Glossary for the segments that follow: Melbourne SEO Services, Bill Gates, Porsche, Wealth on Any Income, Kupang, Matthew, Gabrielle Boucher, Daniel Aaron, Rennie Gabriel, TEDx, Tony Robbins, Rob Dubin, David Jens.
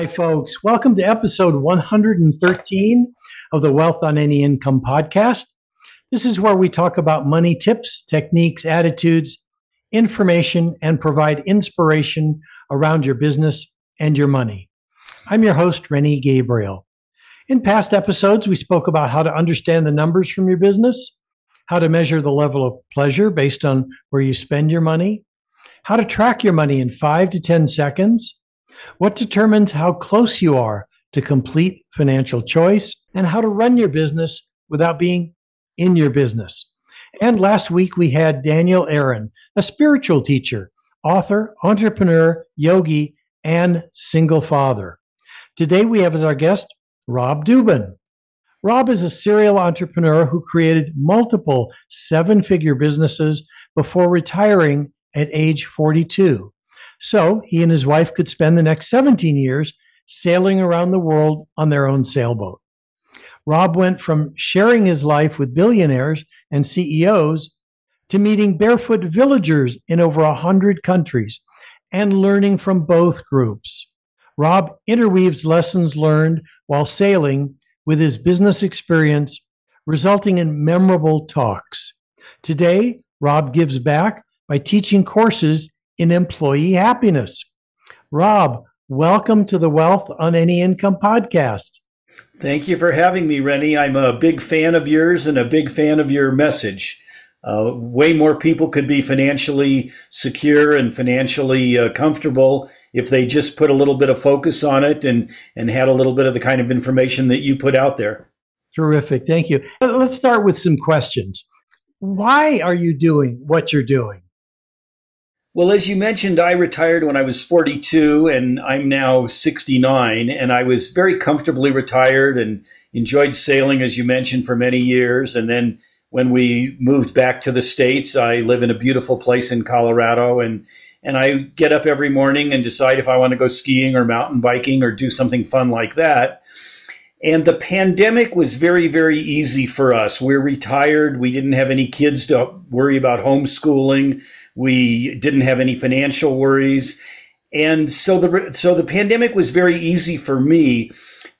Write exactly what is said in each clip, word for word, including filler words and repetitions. Hi, folks. Welcome to episode one hundred thirteen of the Wealth on Any Income podcast. This is where we talk about money tips, techniques, attitudes, information, and provide inspiration around your business and your money. I'm your host, Rennie Gabriel. In past episodes, we spoke about how to understand the numbers from your business, how to measure the level of pleasure based on where you spend your money, how to track your money in five to ten seconds, what determines how close you are to complete financial choice, and how to run your business without being in your business. And last week, we had Daniel Aaron, a spiritual teacher, author, entrepreneur, yogi, and single father. Today, we have as our guest, Rob Dubin. Rob is a serial entrepreneur who created multiple seven-figure businesses before retiring at age forty-two. So he and his wife could spend the next seventeen years sailing around the world on their own sailboat. Rob went from sharing his life with billionaires and C E Os to meeting barefoot villagers in over one hundred countries and learning from both groups. Rob interweaves lessons learned while sailing with his business experience, resulting in memorable talks. Today, Rob gives back by teaching courses in employee happiness. Rob, welcome to the Wealth on Any Income podcast. Thank you for having me, Rennie. I'm a big fan of yours and a big fan of your message. Uh, way more people could be financially secure and financially uh, comfortable if they just put a little bit of focus on it and, and had a little bit of the kind of information that you put out there. Terrific. Thank you. Let's start with some questions. Why are you doing what you're doing? Well, as you mentioned, I retired when I was forty-two and I'm now sixty-nine, and I was very comfortably retired and enjoyed sailing, as you mentioned, for many years. And then when we moved back to the States, I live in a beautiful place in Colorado, and, and I get up every morning and decide if I want to go skiing or mountain biking or do something fun like that. And the pandemic was very, very easy for us. We're retired. We didn't have any kids to worry about homeschooling. We didn't have any financial worries. And so the so the pandemic was very easy for me,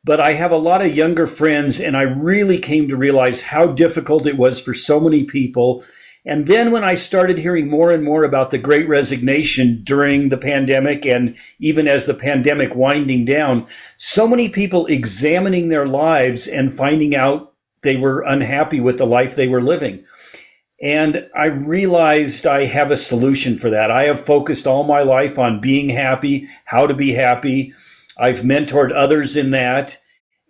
but I have a lot of younger friends, and I really came to realize how difficult it was for so many people. And then when I started hearing more and more about the Great Resignation during the pandemic, and even as the pandemic winding down, so many people examining their lives and finding out they were unhappy with the life they were living. And I realized I have a solution for that. I have focused all my life on being happy, how to be happy. I've mentored others in that.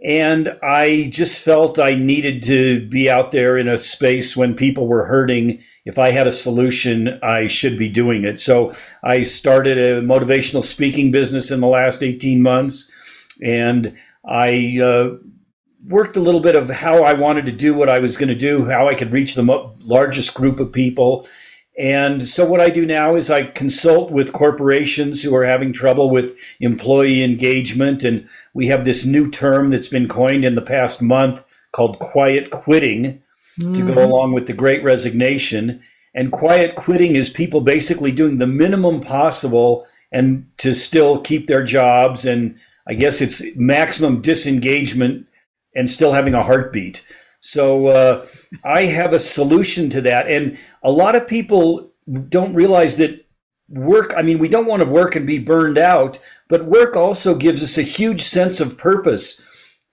And I just felt I needed to be out there in a space when people were hurting. If I had a solution, I should be doing it. So I started a motivational speaking business in the last eighteen months. And I uh, worked a little bit of how I wanted to do what I was going to do, how I could reach the largest group of people. And so what I do now is I consult with corporations who are having trouble with employee engagement. And we have this new term that's been coined in the past month called quiet quitting mm. to go along with the Great Resignation. And quiet quitting is people basically doing the minimum possible and to still keep their jobs. And I guess it's maximum disengagement and still having a heartbeat. So uh, I have a solution to that. And a lot of people don't realize that work, I mean, we don't want to work and be burned out, but work also gives us a huge sense of purpose.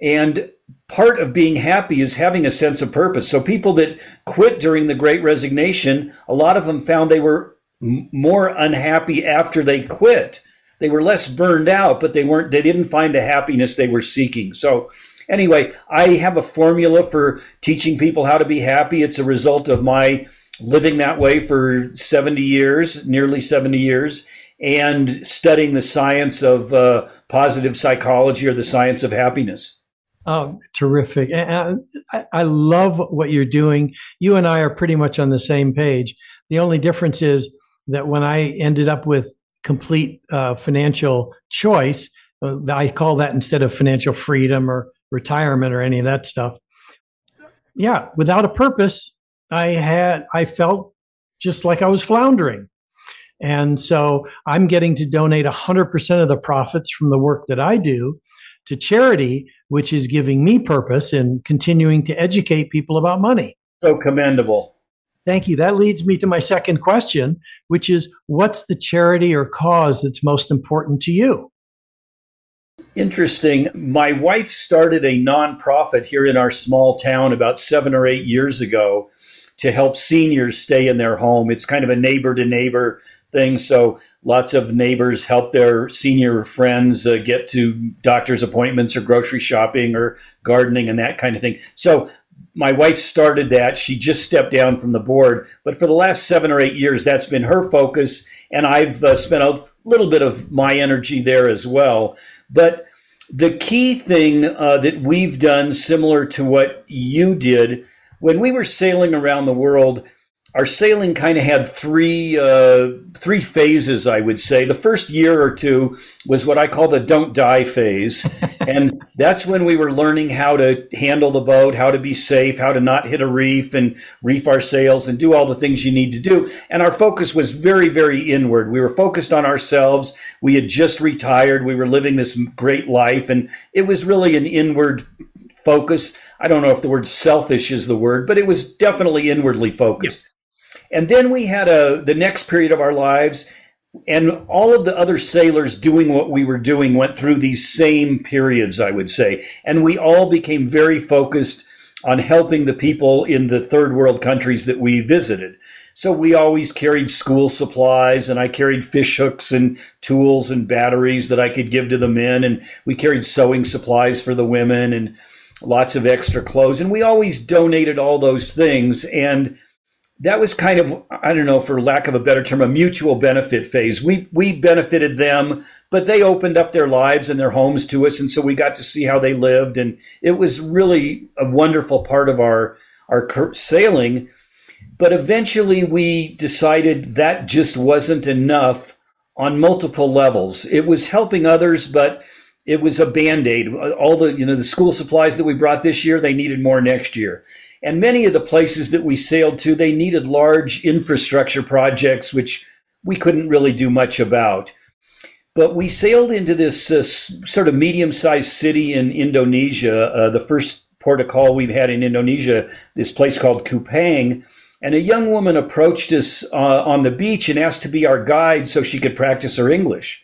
And part of being happy is having a sense of purpose. So people that quit during the Great Resignation, a lot of them found they were m- more unhappy after they quit. They were less burned out, but they weren't, they didn't find the happiness they were seeking. So anyway, I have a formula for teaching people how to be happy. It's a result of my living that way for seventy years, nearly seventy years, and studying the science of uh, positive psychology or the science of happiness. Oh, terrific. And I, I love what you're doing. You and I are pretty much on the same page. The only difference is that when I ended up with complete uh, financial choice, uh, I call that instead of financial freedom or retirement or any of that stuff. Yeah, without a purpose, I had I felt just like I was floundering. And so I'm getting to donate one hundred percent of the profits from the work that I do to charity, which is giving me purpose and continuing to educate people about money. So commendable. Thank you. That leads me to my second question, which is, what's the charity or cause that's most important to you? Interesting. My wife started a nonprofit here in our small town about seven or eight years ago to help seniors stay in their home. It's kind of a neighbor to neighbor thing. So lots of neighbors help their senior friends uh, get to doctor's appointments or grocery shopping or gardening and that kind of thing. So my wife started that. She just stepped down from the board. But for the last seven or eight years, that's been her focus. And I've uh, spent a little bit of my energy there as well. But the key thing uh, that we've done, similar to what you did, when we were sailing around the world, our sailing kind of had three uh, three phases, I would say. The first year or two was what I call the don't die phase. And that's when we were learning how to handle the boat, how to be safe, how to not hit a reef and reef our sails and do all the things you need to do. And our focus was very, very inward. We were focused on ourselves. We had just retired. We were living this great life. And it was really an inward focus. I don't know if the word selfish is the word, but it was definitely inwardly focused. Yep. And then we had a the next period of our lives, and all of the other sailors doing what we were doing went through these same periods, I would say. And we all became very focused on helping the people in the third world countries that we visited. So we always carried school supplies, and I carried fish hooks and tools and batteries that I could give to the men, and we carried sewing supplies for the women and lots of extra clothes. And we always donated all those things. And that was kind of, I don't know, for lack of a better term, a mutual benefit phase. We we benefited them, but they opened up their lives and their homes to us. And so we got to see how they lived. And it was really a wonderful part of our, our sailing. But eventually we decided that just wasn't enough on multiple levels. It was helping others, but it was a Band-Aid. All the, you know, the school supplies that we brought this year, they needed more next year. And many of the places that we sailed to, they needed large infrastructure projects, which we couldn't really do much about. But we sailed into this uh, sort of medium-sized city in Indonesia, uh, the first port of call we've had in Indonesia, this place called Kupang. And a young woman approached us uh, on the beach and asked to be our guide so she could practice her English.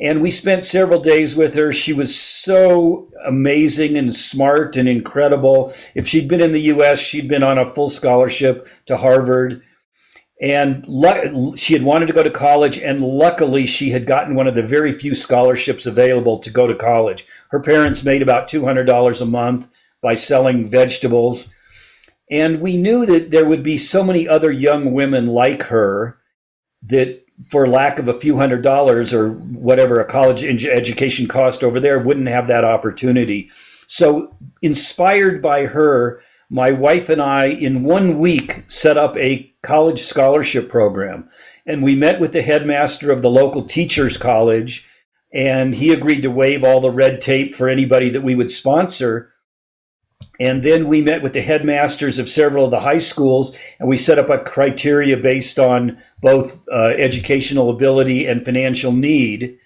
And we spent several days with her. She was so amazing and smart and incredible. If she'd been in the U S, she'd been on a full scholarship to Harvard. And she had wanted to go to college. And luckily, she had gotten one of the very few scholarships available to go to college. Her parents made about two hundred dollars a month by selling vegetables. And we knew that there would be so many other young women like her that, for lack of a few hundred dollars or whatever a college education cost over there, wouldn't have that opportunity. So inspired by her, my wife and I in one week set up a college scholarship program. And we met with the headmaster of the local teachers college, and he agreed to waive all the red tape for anybody that we would sponsor. And then we met with the headmasters of several of the high schools, and we set up a criteria based on both uh, educational ability and financial need.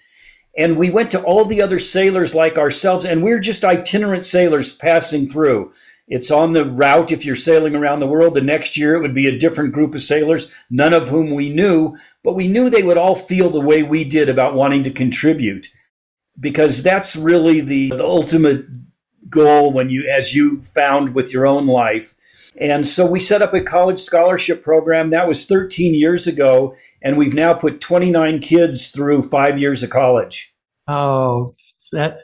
And we went to all the other sailors like ourselves, and we're just itinerant sailors passing through. It's on the route if you're sailing around the world. The next year it would be a different group of sailors, none of whom we knew, but we knew they would all feel the way we did about wanting to contribute, because that's really the, the ultimate goal when you, as you found with your own life. And so we set up a college scholarship program. That was thirteen years ago. And we've now put twenty-nine kids through five years of college. Oh, that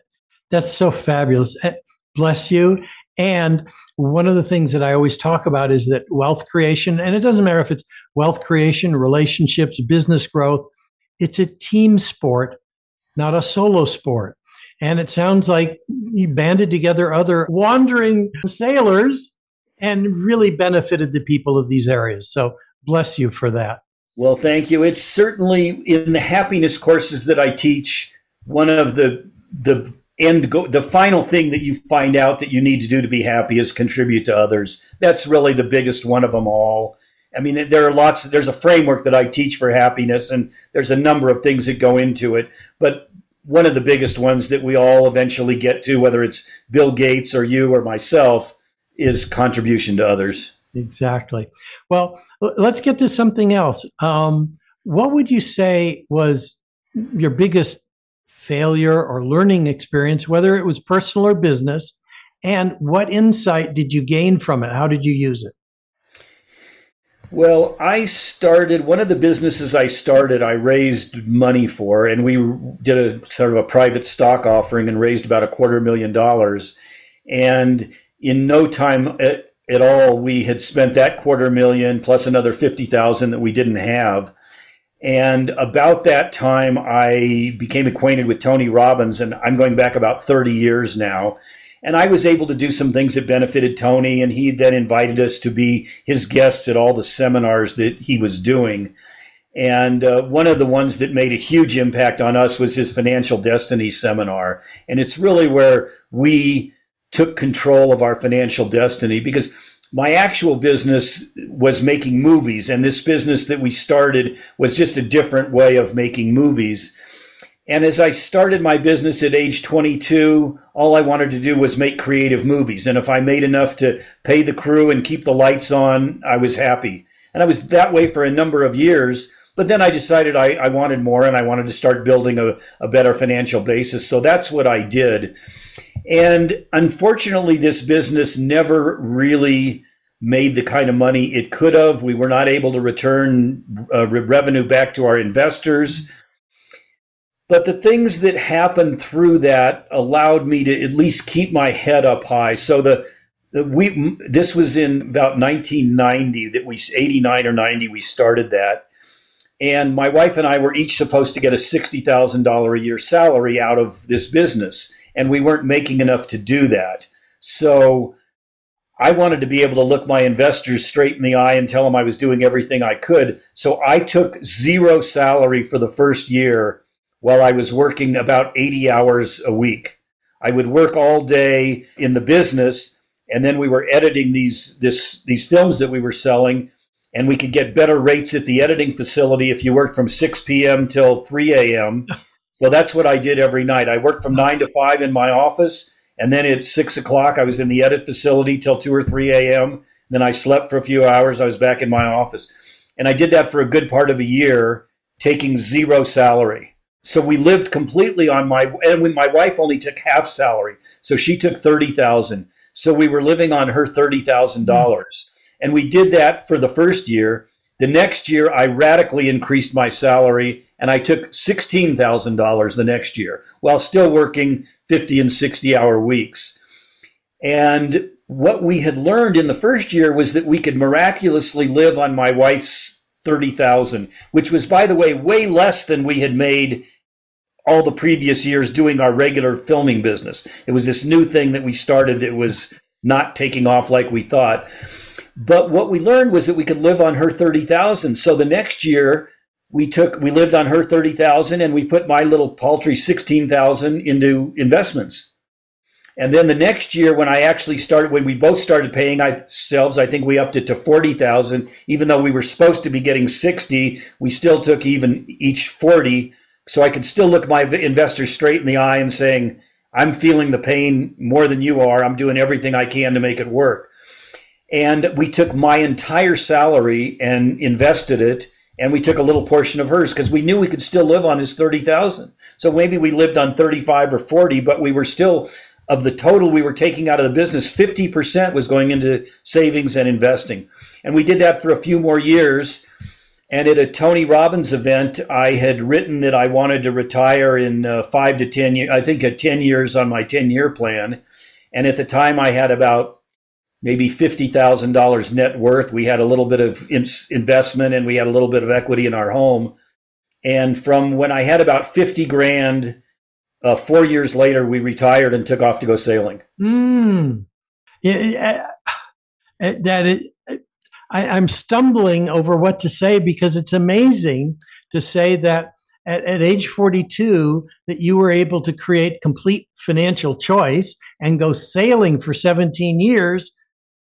that's so fabulous. Bless you. And one of the things that I always talk about is that wealth creation, and it doesn't matter if it's wealth creation, relationships, business growth, it's a team sport, not a solo sport. And it sounds like you banded together other wandering sailors and really benefited the people of these areas. So bless you for that. Well, thank you. It's certainly in the happiness courses that I teach, one of the the end go the final thing that you find out that you need to do to be happy is contribute to others. That's really the biggest one of them all. I mean, there are lots, there's a framework that I teach for happiness, and there's a number of things that go into it. But one of the biggest ones that we all eventually get to, whether it's Bill Gates or you or myself, is contribution to others. Exactly. Well, let's get to something else. Um, what would you say was your biggest failure or learning experience, whether it was personal or business, and what insight did you gain from it? How did you use it? Well, I started, one of the businesses I started, I raised money for, and we did a sort of a private stock offering and raised about a quarter million dollars. And in no time at, at all, we had spent that quarter million plus another fifty thousand that we didn't have. And about that time, I became acquainted with Tony Robbins, and I'm going back about thirty years now. And I was able to do some things that benefited Tony, and he then invited us to be his guests at all the seminars that he was doing. And uh, one of the ones that made a huge impact on us was his Financial Destiny seminar. And it's really where we took control of our financial destiny, because my actual business was making movies, and this business that we started was just a different way of making movies. And as I started my business at age twenty-two, all I wanted to do was make creative movies. And if I made enough to pay the crew and keep the lights on, I was happy. And I was that way for a number of years. But then I decided I, I wanted more, and I wanted to start building a, a better financial basis. So that's what I did. And unfortunately, this business never really made the kind of money it could have. We were not able to return uh, revenue back to our investors. But the things that happened through that allowed me to at least keep my head up high. So the, the we this was in about nineteen ninety that we eighty-nine or ninety we started that, and my wife and I were each supposed to get a sixty thousand dollars a year salary out of this business, and we weren't making enough to do that. So I wanted to be able to look my investors straight in the eye and tell them I was doing everything I could. So I took zero salary for the first year. While I was working about eighty hours a week, I would work all day in the business, and then we were editing these this these films that we were selling, and we could get better rates at the editing facility if you worked from six p m till three a m So that's what I did every night. I worked from nine to five in my office, and then at six o'clock I was in the edit facility till two or three a m Then I slept for a few hours. I was back in my office, and I did that for a good part of a year, taking zero salary. So we lived completely on my, and when my wife only took half salary, so she took thirty thousand dollars. So we were living on her thirty thousand dollars. And we did that for the first year. The next year, I radically increased my salary, and I took sixteen thousand dollars the next year, while still working fifty and sixty hour weeks. And what we had learned in the first year was that we could miraculously live on my wife's thirty thousand, which was, by the way, way less than we had made all the previous years doing our regular filming business. It was this new thing that we started that was not taking off like we thought. But what we learned was that we could live on her thirty thousand. So the next year we took, we lived on her thirty thousand, and we put my little paltry sixteen thousand into investments. And then the next year, when I actually started, when we both started paying ourselves, I think we upped it to forty thousand. Even though we were supposed to be getting sixty, we still took even each forty. So I could still look my investors straight in the eye and saying, I'm feeling the pain more than you are. I'm doing everything I can to make it work. And we took my entire salary and invested it. And we took a little portion of hers, because we knew we could still live on his thirty thousand. So maybe we lived on thirty-five or forty, but we were still, of the total we were taking out of the business, fifty percent was going into savings and investing. And we did that for a few more years. And at a Tony Robbins event, I had written that I wanted to retire in uh, five to ten years, I think at ten years on my ten year plan. And at the time I had about maybe fifty thousand dollars net worth. We had a little bit of in- investment, and we had a little bit of equity in our home. And from when I had about fifty grand, Uh, four years later, we retired and took off to go sailing. Mm. Yeah, that it, I, I'm stumbling over what to say, because it's amazing to say that at, at age forty-two, that you were able to create complete financial choice and go sailing for seventeen years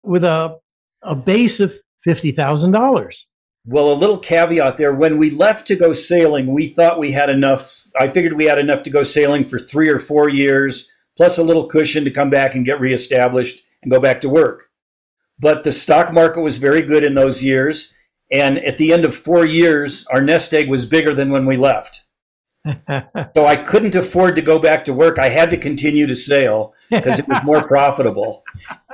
with a, a base of fifty thousand dollars. Well, a little caveat there. When we left to go sailing, we thought we had enough. I figured we had enough to go sailing for three or four years, plus a little cushion to come back and get reestablished and go back to work. But the stock market was very good in those years. And at the end of four years, our nest egg was bigger than when we left. So I couldn't afford to go back to work. I had to continue to sail because it was more profitable.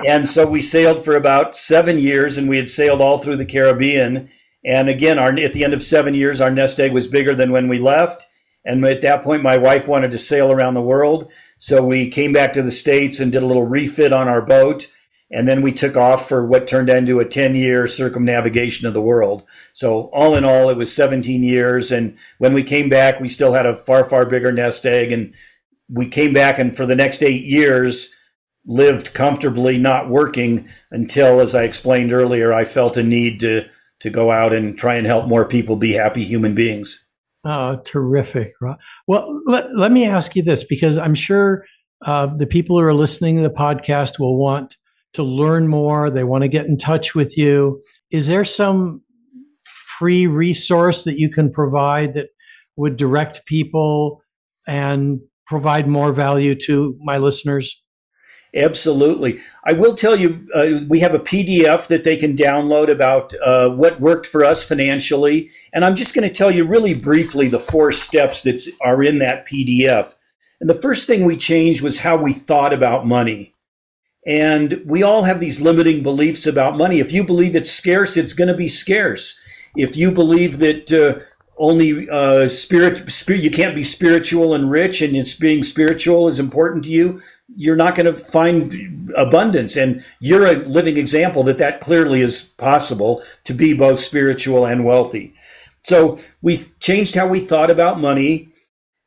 And so we sailed for about seven years and we had sailed all through the Caribbean. And again, our, at the end of seven years, our nest egg was bigger than when we left. And at that point, my wife wanted to sail around the world. So we came back to the States and did a little refit on our boat. And then we took off for what turned into a ten-year circumnavigation of the world. So all in all, it was seventeen years. And when we came back, we still had a far, far bigger nest egg. And we came back and for the next eight years, lived comfortably, not working until, as I explained earlier, I felt a need to, to go out and try and help more people be happy human beings. Oh, terrific. Well, let, let me ask you this, because I'm sure uh, the people who are listening to the podcast will want to learn more. They want to get in touch with you. Is there some free resource that you can provide that would direct people and provide more value to my listeners? Absolutely. I will tell you, uh, we have a P D F that they can download about uh, what worked for us financially. And I'm just going to tell you really briefly the four steps that are in that P D F. And the first thing we changed was how we thought about money. And we all have these limiting beliefs about money. If you believe it's scarce, it's going to be scarce. If you believe that uh, only uh, spirit, spirit, you can't be spiritual and rich, and it's being spiritual is important to you, you're not going to find abundance. And you're a living example that that clearly is possible to be both spiritual and wealthy. So we changed how we thought about money.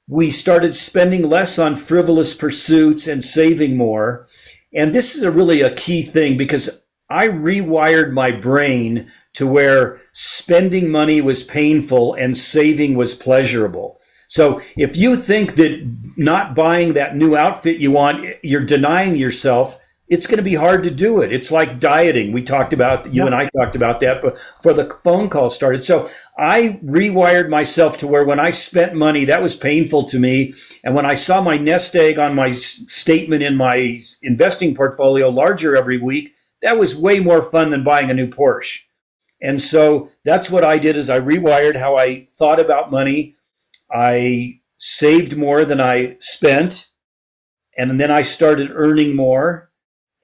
We started spending less on frivolous pursuits and saving more. And this is a really a key thing because I rewired my brain to where spending money was painful and saving was pleasurable. So if you think that not buying that new outfit you want, you're denying yourself, it's going to be hard to do it. It's like dieting. We talked about, you and I talked about that before the phone call started. So I rewired myself to where when I spent money, that was painful to me. And when I saw my nest egg on my statement in my investing portfolio larger every week, that was way more fun than buying a new Porsche. And so that's what I did is I rewired how I thought about money. I saved more than I spent, and then I started earning more,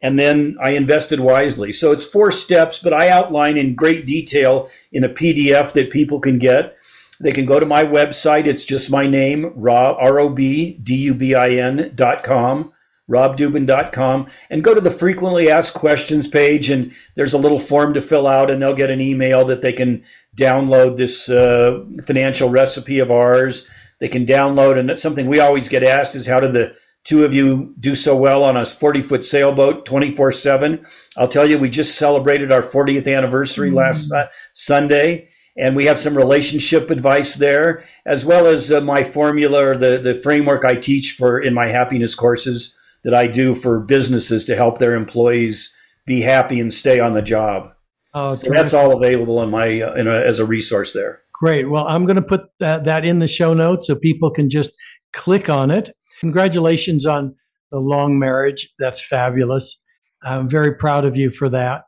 and then I invested wisely. So it's four steps, but I outline in great detail in a P D F that people can get. They can go to my website. It's just my name, rob dubin dot com, rob dubin dot com, and go to the frequently asked questions page, and there's a little form to fill out, and they'll get an email that they can download this uh, financial recipe of ours. They can download, and something we always get asked is, how did the two of you do so well on a forty-foot sailboat twenty-four seven? I'll tell you, we just celebrated our fortieth anniversary mm-hmm. last uh, Sunday, and we have some relationship advice there, as well as uh, my formula or the, the framework I teach for in my happiness courses that I do for businesses to help their employees be happy and stay on the job. Oh, so that's all available in my uh, in a, as a resource there. Great. Well, I'm going to put that, that in the show notes so people can just click on it. Congratulations on the long marriage. That's fabulous. I'm very proud of you for that.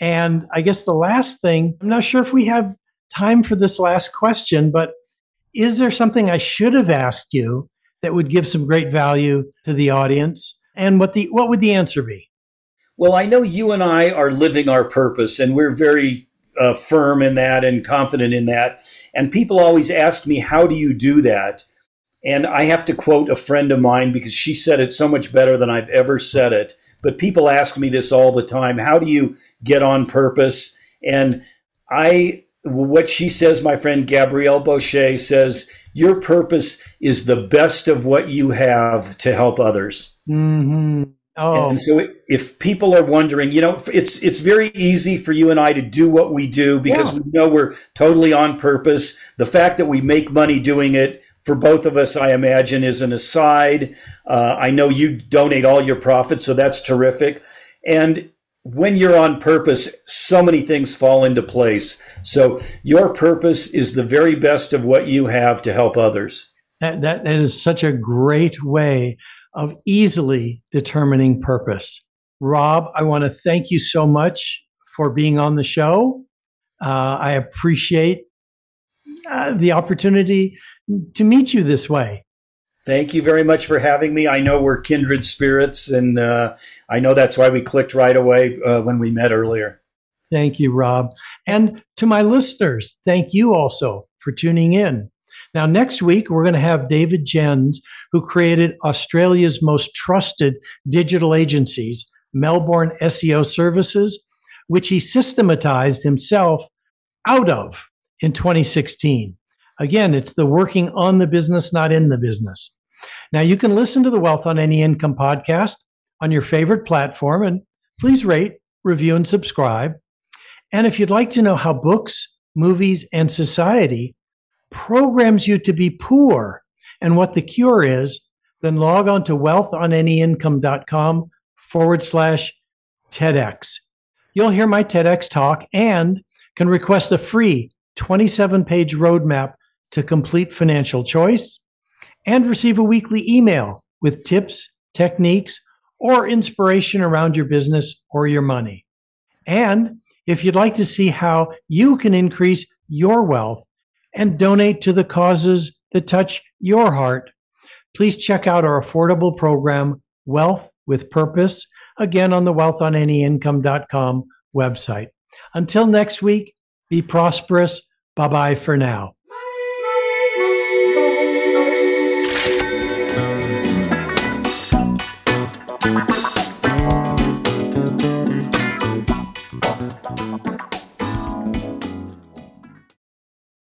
And I guess the last thing, I'm not sure if we have time for this last question, but is there something I should have asked you that would give some great value to the audience? And what the what would the answer be? Well, I know you and I are living our purpose, and we're very uh, firm in that and confident in that. And people always ask me, how do you do that? And I have to quote a friend of mine because she said it so much better than I've ever said it. But people ask me this all the time. How do you get on purpose? And I, what she says, my friend Gabrielle Boucher says, your purpose is the best of what you have to help others. Mm-hmm. Oh. And so if people are wondering, you know, it's it's very easy for you and I to do what we do because yeah. we know we're totally on purpose. The fact that we make money doing it, for both of us, I imagine, is an aside. Uh, I know you donate all your profits, so that's terrific. And when you're on purpose, so many things fall into place. So your purpose is the very best of what you have to help others. That, that is such a great way of easily determining purpose. Rob, I want to thank you so much for being on the show. Uh, I appreciate uh, the opportunity to meet you this way. Thank you very much for having me. I know we're kindred spirits, and uh, I know that's why we clicked right away uh, when we met earlier. Thank you, Rob. And to my listeners, thank you also for tuning in. Now, next week, we're going to have David Jens, who created Australia's most trusted digital agencies, Melbourne S E O Services, which he systematized himself out of in twenty sixteen. Again, it's the working on the business, not in the business. Now, you can listen to the Wealth on Any Income podcast on your favorite platform, and please rate, review, and subscribe. And if you'd like to know how books, movies, and society programs you to be poor and what the cure is, then log on to wealth on any income dot com forward slash TEDx. You'll hear my TEDx talk and can request a free twenty-seven page roadmap to complete financial choice and receive a weekly email with tips, techniques, or inspiration around your business or your money. And if you'd like to see how you can increase your wealth and donate to the causes that touch your heart, please check out our affordable program, Wealth with Purpose, again on the wealth on any income dot com website. Until next week, be prosperous. Bye-bye for now.